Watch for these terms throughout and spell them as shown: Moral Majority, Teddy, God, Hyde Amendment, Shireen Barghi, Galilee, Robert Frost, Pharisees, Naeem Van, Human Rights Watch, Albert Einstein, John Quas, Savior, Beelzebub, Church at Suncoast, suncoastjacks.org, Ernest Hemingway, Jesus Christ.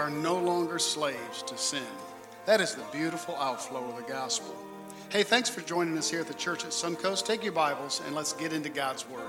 are no longer slaves to sin. That is the beautiful outflow of the gospel. Hey, thanks for joining us here at the Church at Suncoast. Take your Bibles and let's get into God's Word.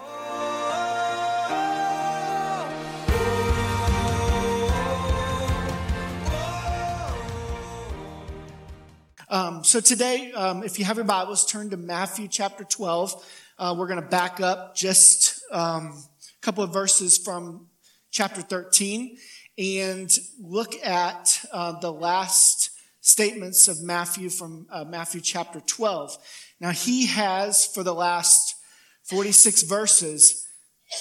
So today, if you have your Bibles, turn to Matthew chapter 12. We're going to back up just a couple of verses from chapter 13 and look at the last statements of Matthew from Matthew chapter 12. Now, he has, for the last 46 verses,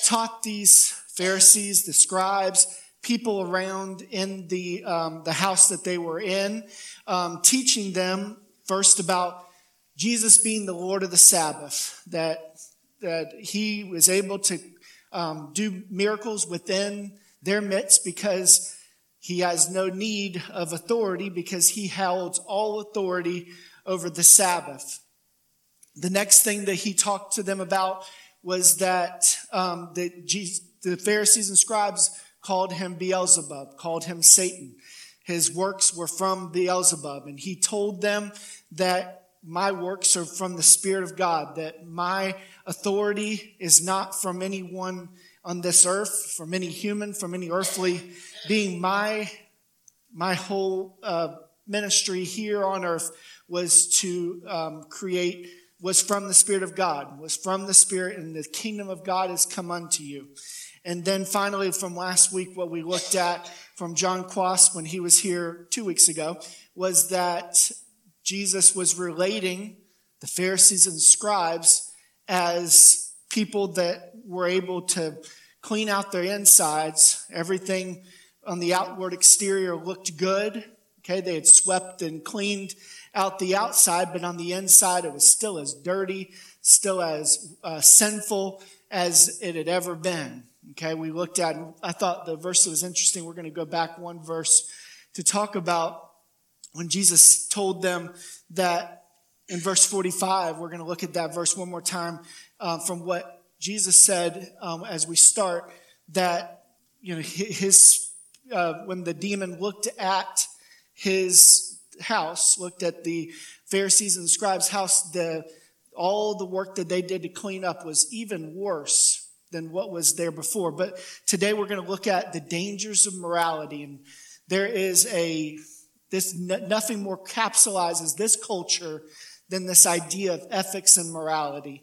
taught these Pharisees, the scribes, people around in the house that they were in, teaching them first about Jesus being the Lord of the Sabbath, that he was able to do miracles within their midst because he has no need of authority because he holds all authority over the Sabbath. The next thing that he talked to them about was that the Pharisees and scribes called him Beelzebub, called him Satan. His works were from Beelzebub. And he told them that my works are from the Spirit of God, that my authority is not from anyone on this earth, from any human, from any earthly being. My whole ministry here on earth was to create, was from the Spirit of God, was from the Spirit, and the kingdom of God has come unto you. And then finally, from last week, what we looked at from John Quas when he was here 2 weeks ago was that Jesus was relating the Pharisees and scribes as people that were able to clean out their insides. Everything on the outward exterior looked good. Okay, they had swept and cleaned out the outside, but on the inside, it was still as dirty, still as sinful as it had ever been. Okay, we looked at, I thought the verse that was interesting. We're going to go back one verse to talk about when Jesus told them that in verse 45, we're going to look at that verse one more time from what Jesus said as we start, that, you know, his when the demon looked at his house, looked at the Pharisees and the scribes' house, all the work that they did to clean up was even worse than what was there before. But today we're going to look at the dangers of morality. And there is nothing more capsulizes this culture than this idea of ethics and morality.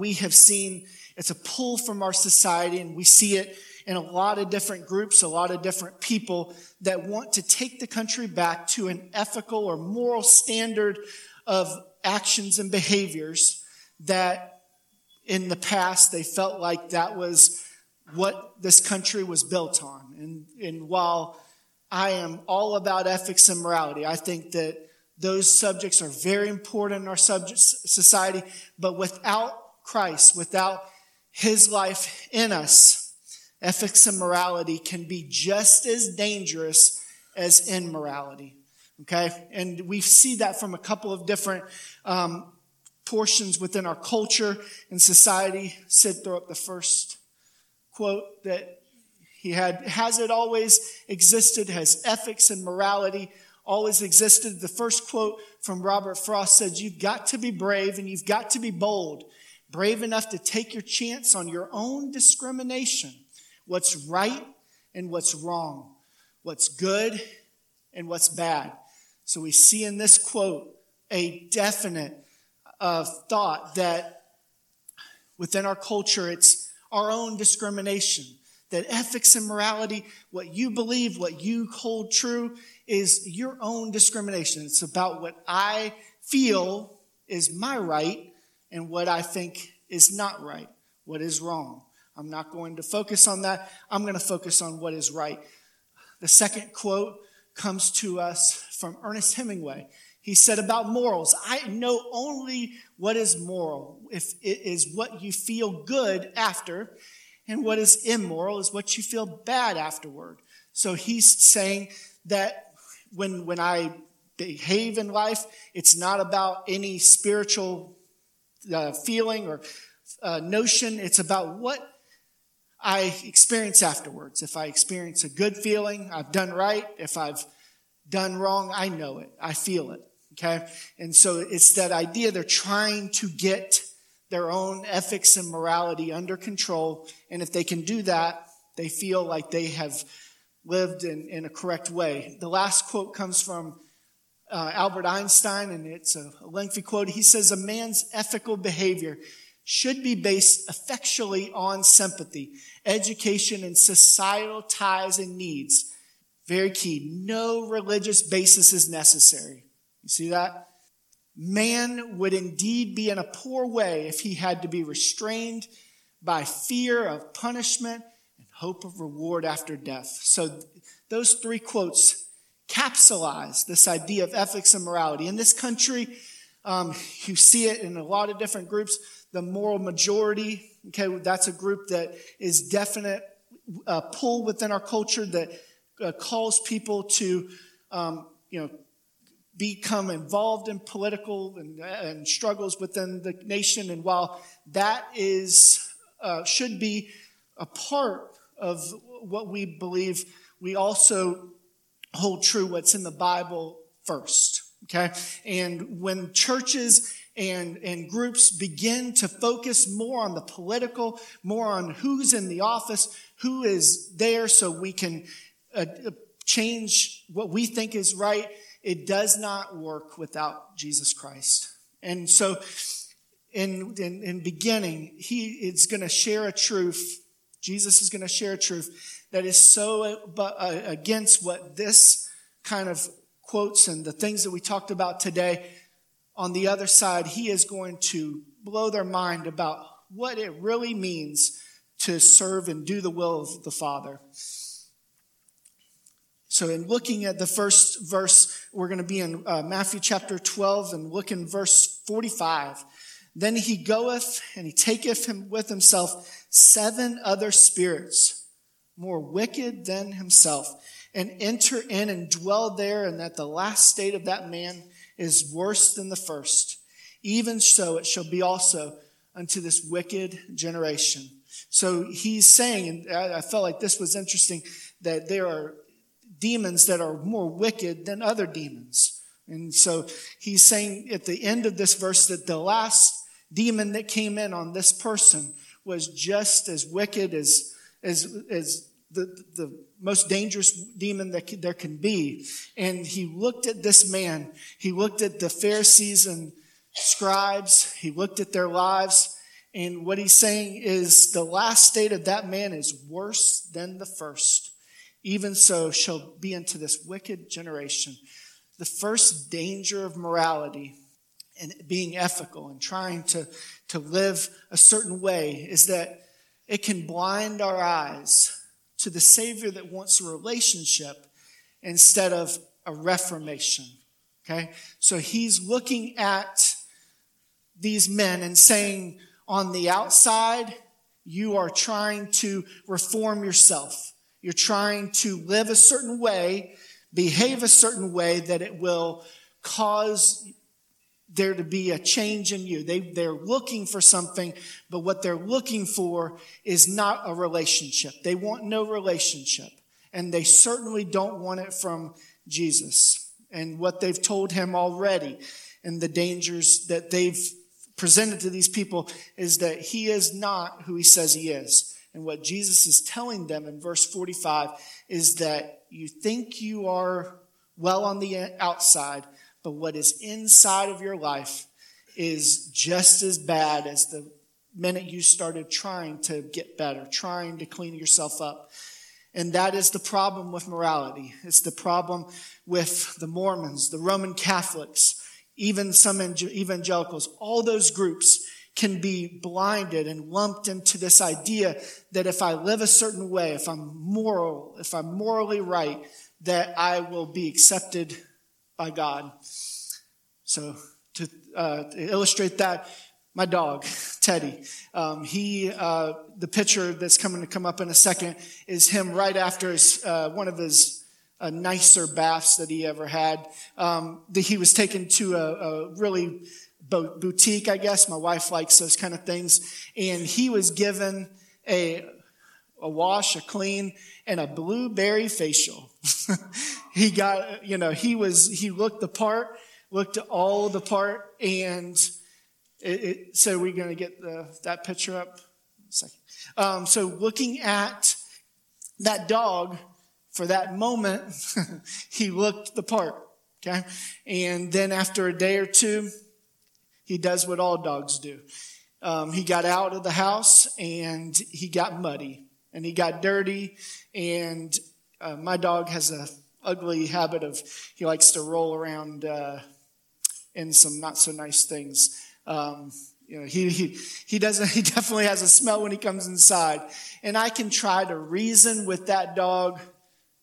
We have seen, it's a pull from our society, and we see it in a lot of different groups, a lot of different people that want to take the country back to an ethical or moral standard of actions and behaviors that in the past, they felt like that was what this country was built on. And while I am all about ethics and morality, I think that those subjects are very important in our society. But without Christ, without his life in us, ethics and morality can be just as dangerous as immorality. Okay? And we see that from a couple of different portions within our culture and society. Sid, throw up the first quote that he had. Has it always existed? Has ethics and morality always existed? The first quote from Robert Frost said, you've got to be brave and you've got to be bold. Brave enough to take your chance on your own discrimination. What's right and what's wrong. What's good and what's bad. So we see in this quote a definite of thought that within our culture, it's our own discrimination, that ethics and morality, what you believe, what you hold true is your own discrimination. It's about what I feel is my right and what I think is not right, what is wrong. I'm not going to focus on that. I'm going to focus on what is right. The second quote comes to us from Ernest Hemingway. He said about morals, I know only what is moral. If it is what you feel good after, and what is immoral is what you feel bad afterward. So he's saying that when I behave in life, it's not about any spiritual feeling or notion. It's about what I experience afterwards. If I experience a good feeling, I've done right. If I've done wrong, I know it. I feel it. Okay? And so it's that idea they're trying to get their own ethics and morality under control. And if they can do that, they feel like they have lived in a correct way. The last quote comes from Albert Einstein, and it's a lengthy quote. He says, "A man's ethical behavior should be based effectually on sympathy, education, and societal ties and needs." Very key. No religious basis is necessary. You see that? Man would indeed be in a poor way if he had to be restrained by fear of punishment and hope of reward after death. So those three quotes capsulize this idea of ethics and morality. In this country, you see it in a lot of different groups. The Moral Majority, okay, that's a group that is definite pull within our culture that calls people to, become involved in political and struggles within the nation. And while that is should be a part of what we believe, we also hold true what's in the Bible first. Okay, and when churches and groups begin to focus more on the political, more on who's in the office, who is there, so we can change what we think is right, it does not work without Jesus Christ. And so, in beginning, he is going to share a truth. Jesus is going to share a truth that is so against what this kind of quotes and the things that we talked about today. On the other side, he is going to blow their mind about what it really means to serve and do the will of the Father. So in looking at the first verse, we're going to be in Matthew chapter 12 and look in verse 45. "Then he goeth and he taketh him with himself 7 other spirits, more wicked than himself, and enter in and dwell there, and that the last state of that man is worse than the first. Even so it shall be also unto this wicked generation." So he's saying, and I felt like this was interesting, that there are demons that are more wicked than other demons. And so he's saying at the end of this verse that the last demon that came in on this person was just as wicked as the most dangerous demon that there can be. And he looked at this man. He looked at the Pharisees and scribes. He looked at their lives. And what he's saying is the last state of that man is worse than the first. "Even so shall be unto this wicked generation." The first danger of morality and being ethical and trying to live a certain way is that it can blind our eyes to the Savior that wants a relationship instead of a reformation, okay? So he's looking at these men and saying, on the outside, you are trying to reform yourself. You're trying to live a certain way, behave a certain way that it will cause there to be a change in you. They're looking for something, but what they're looking for is not a relationship. They want no relationship, and they certainly don't want it from Jesus and what they've told him already, and the dangers that they've presented to these people is that he is not who he says he is. And what Jesus is telling them in verse 45 is that you think you are well on the outside, but what is inside of your life is just as bad as the minute you started trying to get better, trying to clean yourself up. And that is the problem with morality. It's the problem with the Mormons, the Roman Catholics, even some evangelicals. All those groups can be blinded and lumped into this idea that if I live a certain way, if I'm moral, if I'm morally right, that I will be accepted by God. So to illustrate that, my dog, Teddy, the picture that's come up in a second is him right after one of his nicer baths that he ever had. That he was taken to a really boutique, I guess. My wife likes those kind of things. And he was given a a wash, a clean, and a blueberry facial. He got, you know, he looked the part, looked all the part, and so we're going to get that picture up. Second. So looking at that dog for that moment, he looked the part, okay? And then after a day or two, he does what all dogs do. He got out of the house, and he got muddy, and he got dirty, and my dog has a ugly habit of, he likes to roll around in some not so nice things. You know, he doesn't, he definitely has a smell when he comes inside. And I can try to reason with that dog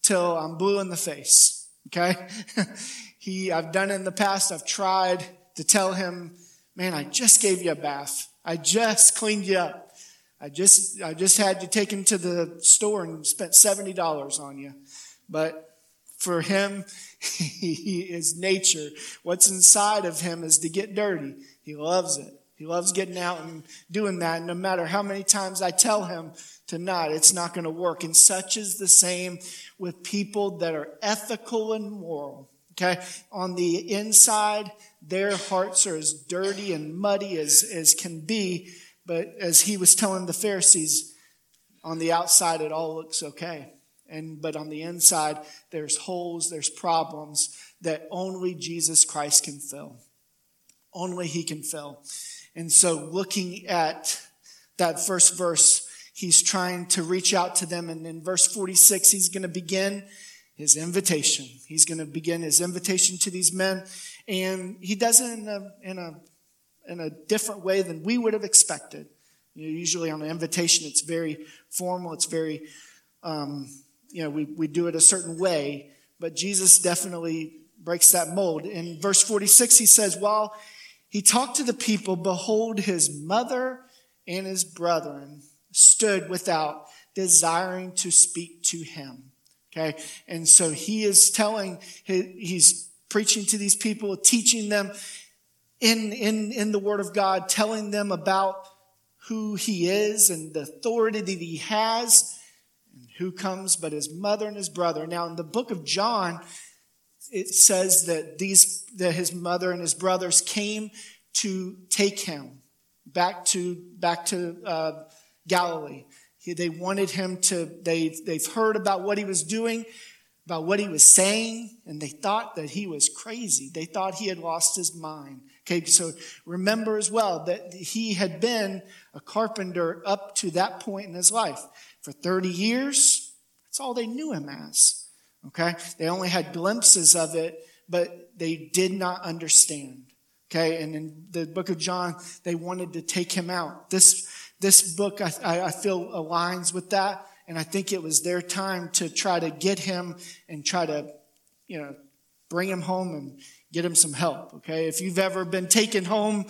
till I'm blue in the face. Okay. I've done it in the past. I've tried to tell him, man, I just gave you a bath. I just cleaned you up. I just had you taken to the store and spent $70 on you. But for him, he is nature. What's inside of him is to get dirty. He loves it. He loves getting out and doing that. And no matter how many times I tell him to not, it's not going to work. And such is the same with people that are ethical and moral. Okay? On the inside, their hearts are as dirty and muddy as can be. But as he was telling the Pharisees, on the outside, it all looks okay. But on the inside, there's holes, there's problems that only Jesus Christ can fill. Only he can fill. And so looking at that first verse, he's trying to reach out to them. And in verse 46, he's going to begin his invitation. He's going to begin his invitation to these men. And he does it in a different way than we would have expected. You know, usually on an invitation, it's very formal. It's very, we do it a certain way. But Jesus definitely breaks that mold. In verse 46, he says, while he talked to the people, behold, his mother and his brethren stood without, desiring to speak to him. Okay? And so he's preaching to these people, teaching them in the Word of God, telling them about who he is and the authority that he has, and who comes but his mother and his brother. Now, in the book of John, it says that his mother and his brothers came to take him back to Galilee. They wanted him to. They've heard about what he was doing, about what he was saying, and they thought that he was crazy. They thought he had lost his mind. Okay, so remember as well that he had been a carpenter up to that point in his life for 30 years. That's all they knew him as. Okay, they only had glimpses of it, but they did not understand. Okay, and in the book of John, they wanted to take him out. This book, I feel, aligns with that, and I think it was their time to try to get him and try to, you know, bring him home and get him some help. Okay, if you've ever been taken home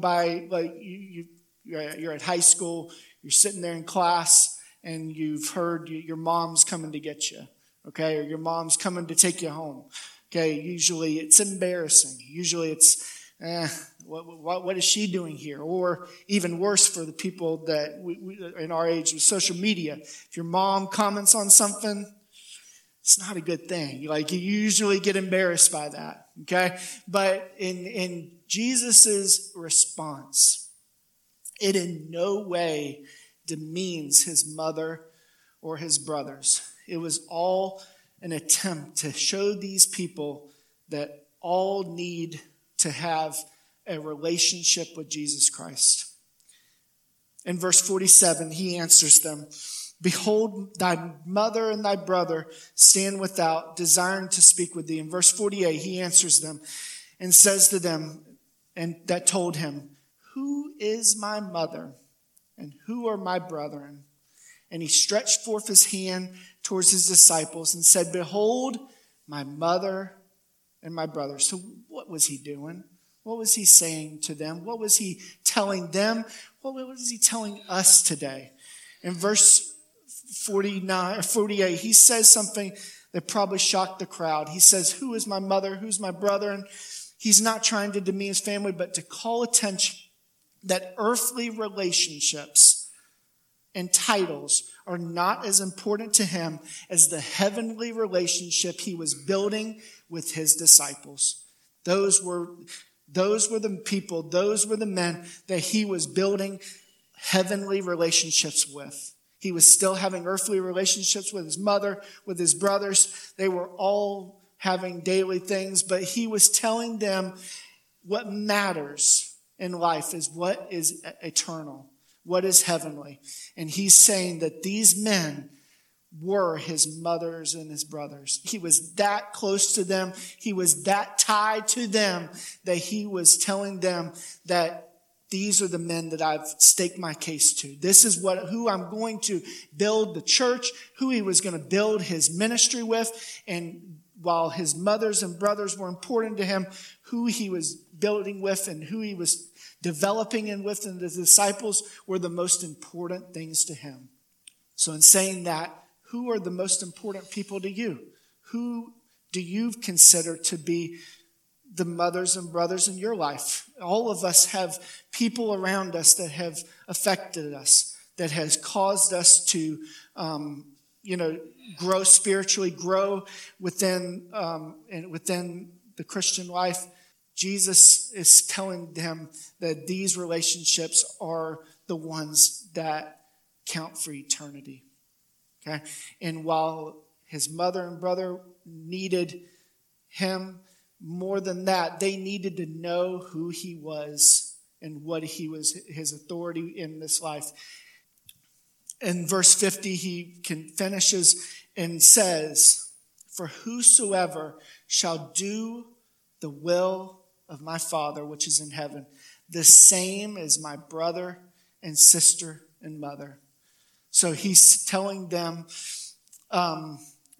by, like, you're at high school, you're sitting there in class, and you've heard your mom's coming to get you, okay? Or your mom's coming to take you home, okay? Usually it's embarrassing. Usually it's, what is she doing here? Or even worse for the people that we in our age with social media. If your mom comments on something, it's not a good thing. Like, you usually get embarrassed by that, okay? But in Jesus's response, it in no way demeans his mother or his brothers. It was all an attempt to show these people that all need to have a relationship with Jesus Christ. In verse 47, he answers them, behold, thy mother and thy brother stand without, desiring to speak with thee. In verse 48, he answers them and says to them, and that told him, who is my mother? And who are my brethren? And he stretched forth his hand towards his disciples and said, behold, my mother and my brother. So what was he doing? What was he saying to them? What was he telling them? What was he telling us today? In verse 49 or 48, he says something that probably shocked the crowd. He says, who is my mother? Who's my brethren? He's not trying to demean his family, but to call attention that earthly relationships and titles are not as important to him as the heavenly relationship he was building with his disciples. Those were the people, those were the men that he was building heavenly relationships with. He was still having earthly relationships with his mother, with his brothers. They were all having daily things, but he was telling them what matters in life is what is eternal, what is heavenly. And he's saying that these men were his mothers and his brothers. He was that close to them. He was that tied to them that he was telling them that these are the men that I've staked my case to. This is who I'm going to build the church, who he was going to build his ministry with. And while his mothers and brothers were important to him, who he was building with and who he was developing in with and the disciples were the most important things to him. So in saying that, who are the most important people to you? Who do you consider to be the mothers and brothers in your life? All of us have people around us that have affected us, that has caused us to, grow spiritually, grow within and within the Christian life. Jesus is telling them that these relationships are the ones that count for eternity. Okay? And while his mother and brother needed him, more than that, they needed to know who he was and what he was, his authority in this life. In verse 50, he finishes and says, "For whosoever shall do the will of my Father which is in heaven, the same is my brother and sister and mother." So he's telling them,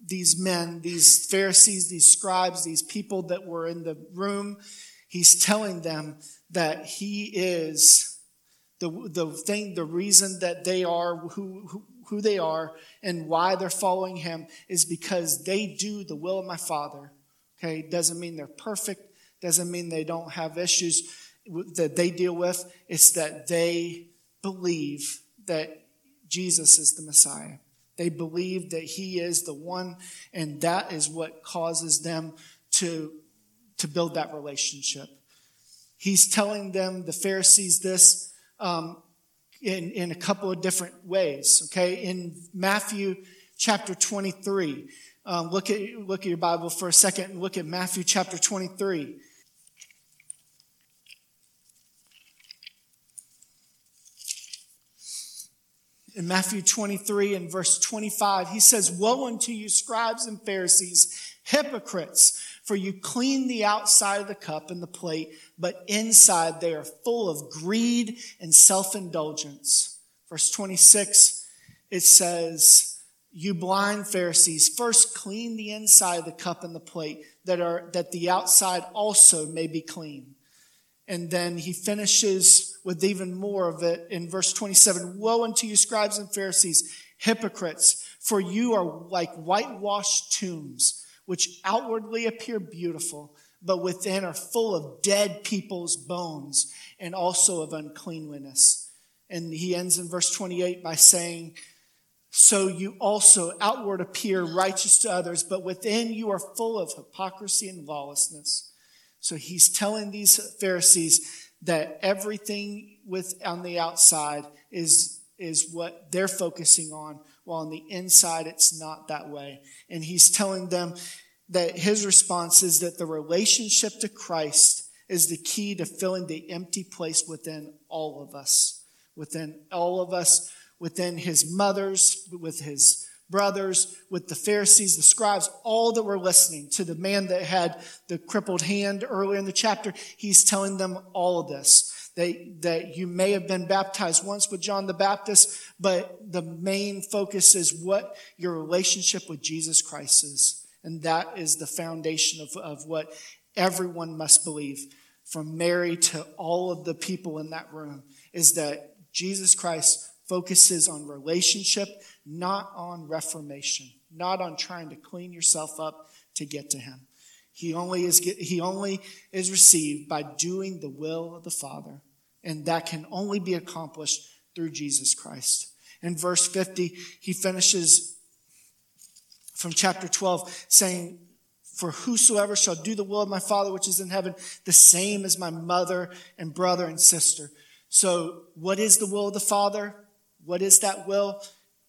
these men, these Pharisees, these scribes, these people that were in the room, he's telling them that he is the reason that they are who they are and why they're following him is because they do the will of my Father. Okay, doesn't mean they're perfect, doesn't mean they don't have issues that they deal with. It's that they believe that Jesus is the Messiah. They believe that he is the one, and that is what causes them to build that relationship. He's telling them, the Pharisees, this in a couple of different ways. Okay, in Matthew chapter 23, look at your Bible for a second and look at Matthew chapter 23. In Matthew 23 and verse 25, he says, "Woe unto you, scribes and Pharisees, hypocrites, for you clean the outside of the cup and the plate, but inside they are full of greed and self-indulgence." Verse 26, it says, "You blind Pharisees, first clean the inside of the cup and the plate, that the outside also may be clean." And then he finishes with even more of it in verse 27. "Woe unto you, scribes and Pharisees, hypocrites, for you are like whitewashed tombs, which outwardly appear beautiful, but within are full of dead people's bones and also of uncleanliness." And he ends in verse 28 by saying, "So you also outward appear righteous to others, but within you are full of hypocrisy and lawlessness." So he's telling these Pharisees that everything on the outside is what they're focusing on, while on the inside it's not that way. And he's telling them that his response is that the relationship to Christ is the key to filling the empty place within all of us, within his mothers, with his brothers, with the Pharisees, the scribes, all that were listening to the man that had the crippled hand earlier in the chapter. He's telling them all of this, that you may have been baptized once with John the Baptist, but the main focus is what your relationship with Jesus Christ is. And that is the foundation of what everyone must believe, from Mary to all of the people in that room, is that Jesus Christ focuses on relationship, not on reformation, not on trying to clean yourself up to get to him. He only is received by doing the will of the Father, and that can only be accomplished through Jesus Christ. in verse 50, he finishes from chapter 12 saying, "For whosoever shall do the will of my Father which is in heaven, the same is my mother and brother and sister." So what is the will of the Father? What is that will?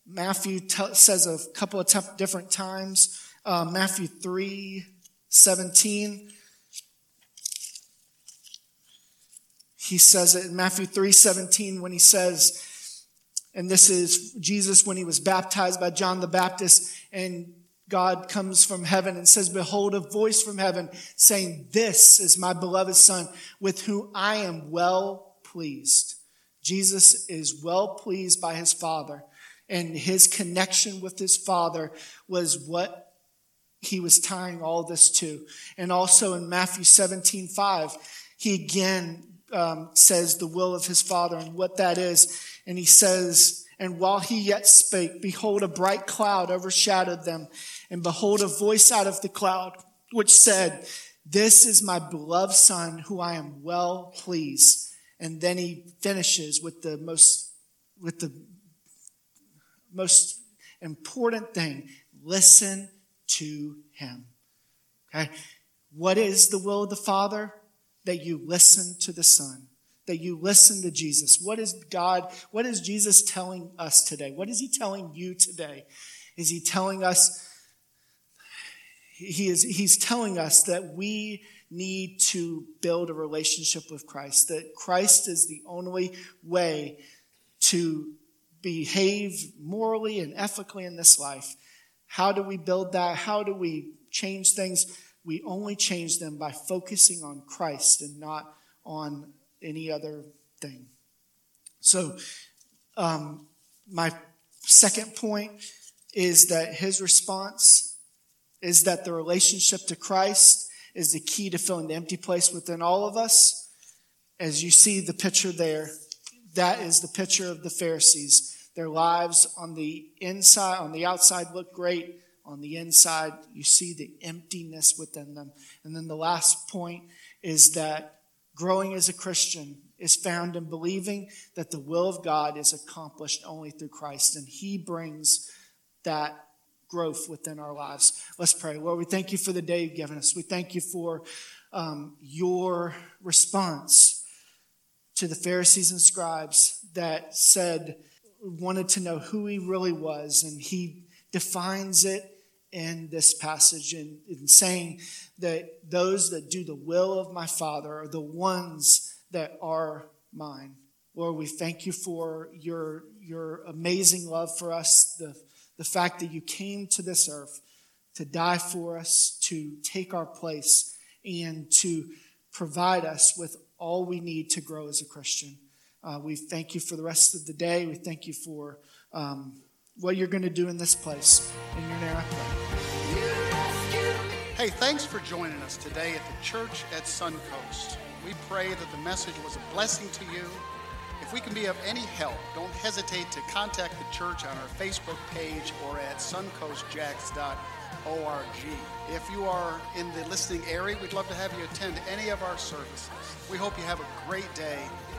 Matthew says a couple of different times. Matthew 3:17. He says it in Matthew 3:17 when he says, and this is Jesus when he was baptized by John the Baptist, and God comes from heaven and says, "Behold, a voice from heaven saying, this is my beloved Son, with whom I am well pleased." Jesus is well pleased by his Father, and his connection with his Father was what he was tying all this to. And also in Matthew 17:5, he again says the will of his Father and what that is. And he says, "And while he yet spake, behold, a bright cloud overshadowed them. And behold, a voice out of the cloud, which said, this is my beloved Son, who I am well pleased." And then he finishes with the most important thing. Listen to him. Okay? What is the will of the Father? That you listen to the Son. That you listen to Jesus. What is Jesus telling us today? What is he telling you today? Is he telling us, he's telling us that we need to build a relationship with Christ, that Christ is the only way to behave morally and ethically in this life. How do we build that? How do we change things? We only change them by focusing on Christ and not on any other thing. So my second point is that his response is that the relationship to Christ is the key to filling the empty place within all of us. As you see the picture there, that is the picture of the Pharisees. Their lives on the inside, on the outside look great. On the inside, you see the emptiness within them. And then the last point is that growing as a Christian is found in believing that the will of God is accomplished only through Christ, and he brings that growth within our lives. Let's pray. Lord, we thank you for the day you've given us. We thank you for your response to the Pharisees and scribes that wanted to know who he really was, and he defines it in this passage in saying that those that do the will of my Father are the ones that are mine. Lord, we thank you for your amazing love for us, the fact that you came to this earth to die for us, to take our place, and to provide us with all we need to grow as a Christian. We thank you for the rest of the day. We thank you for what you're going to do in this place. In your name I pray. Hey, thanks for joining us today at the Church at Suncoast. We pray that the message was a blessing to you. If we can be of any help, don't hesitate to contact the church on our Facebook page or at suncoastjacks.org. If you are in the listening area, we'd love to have you attend any of our services. We hope you have a great day,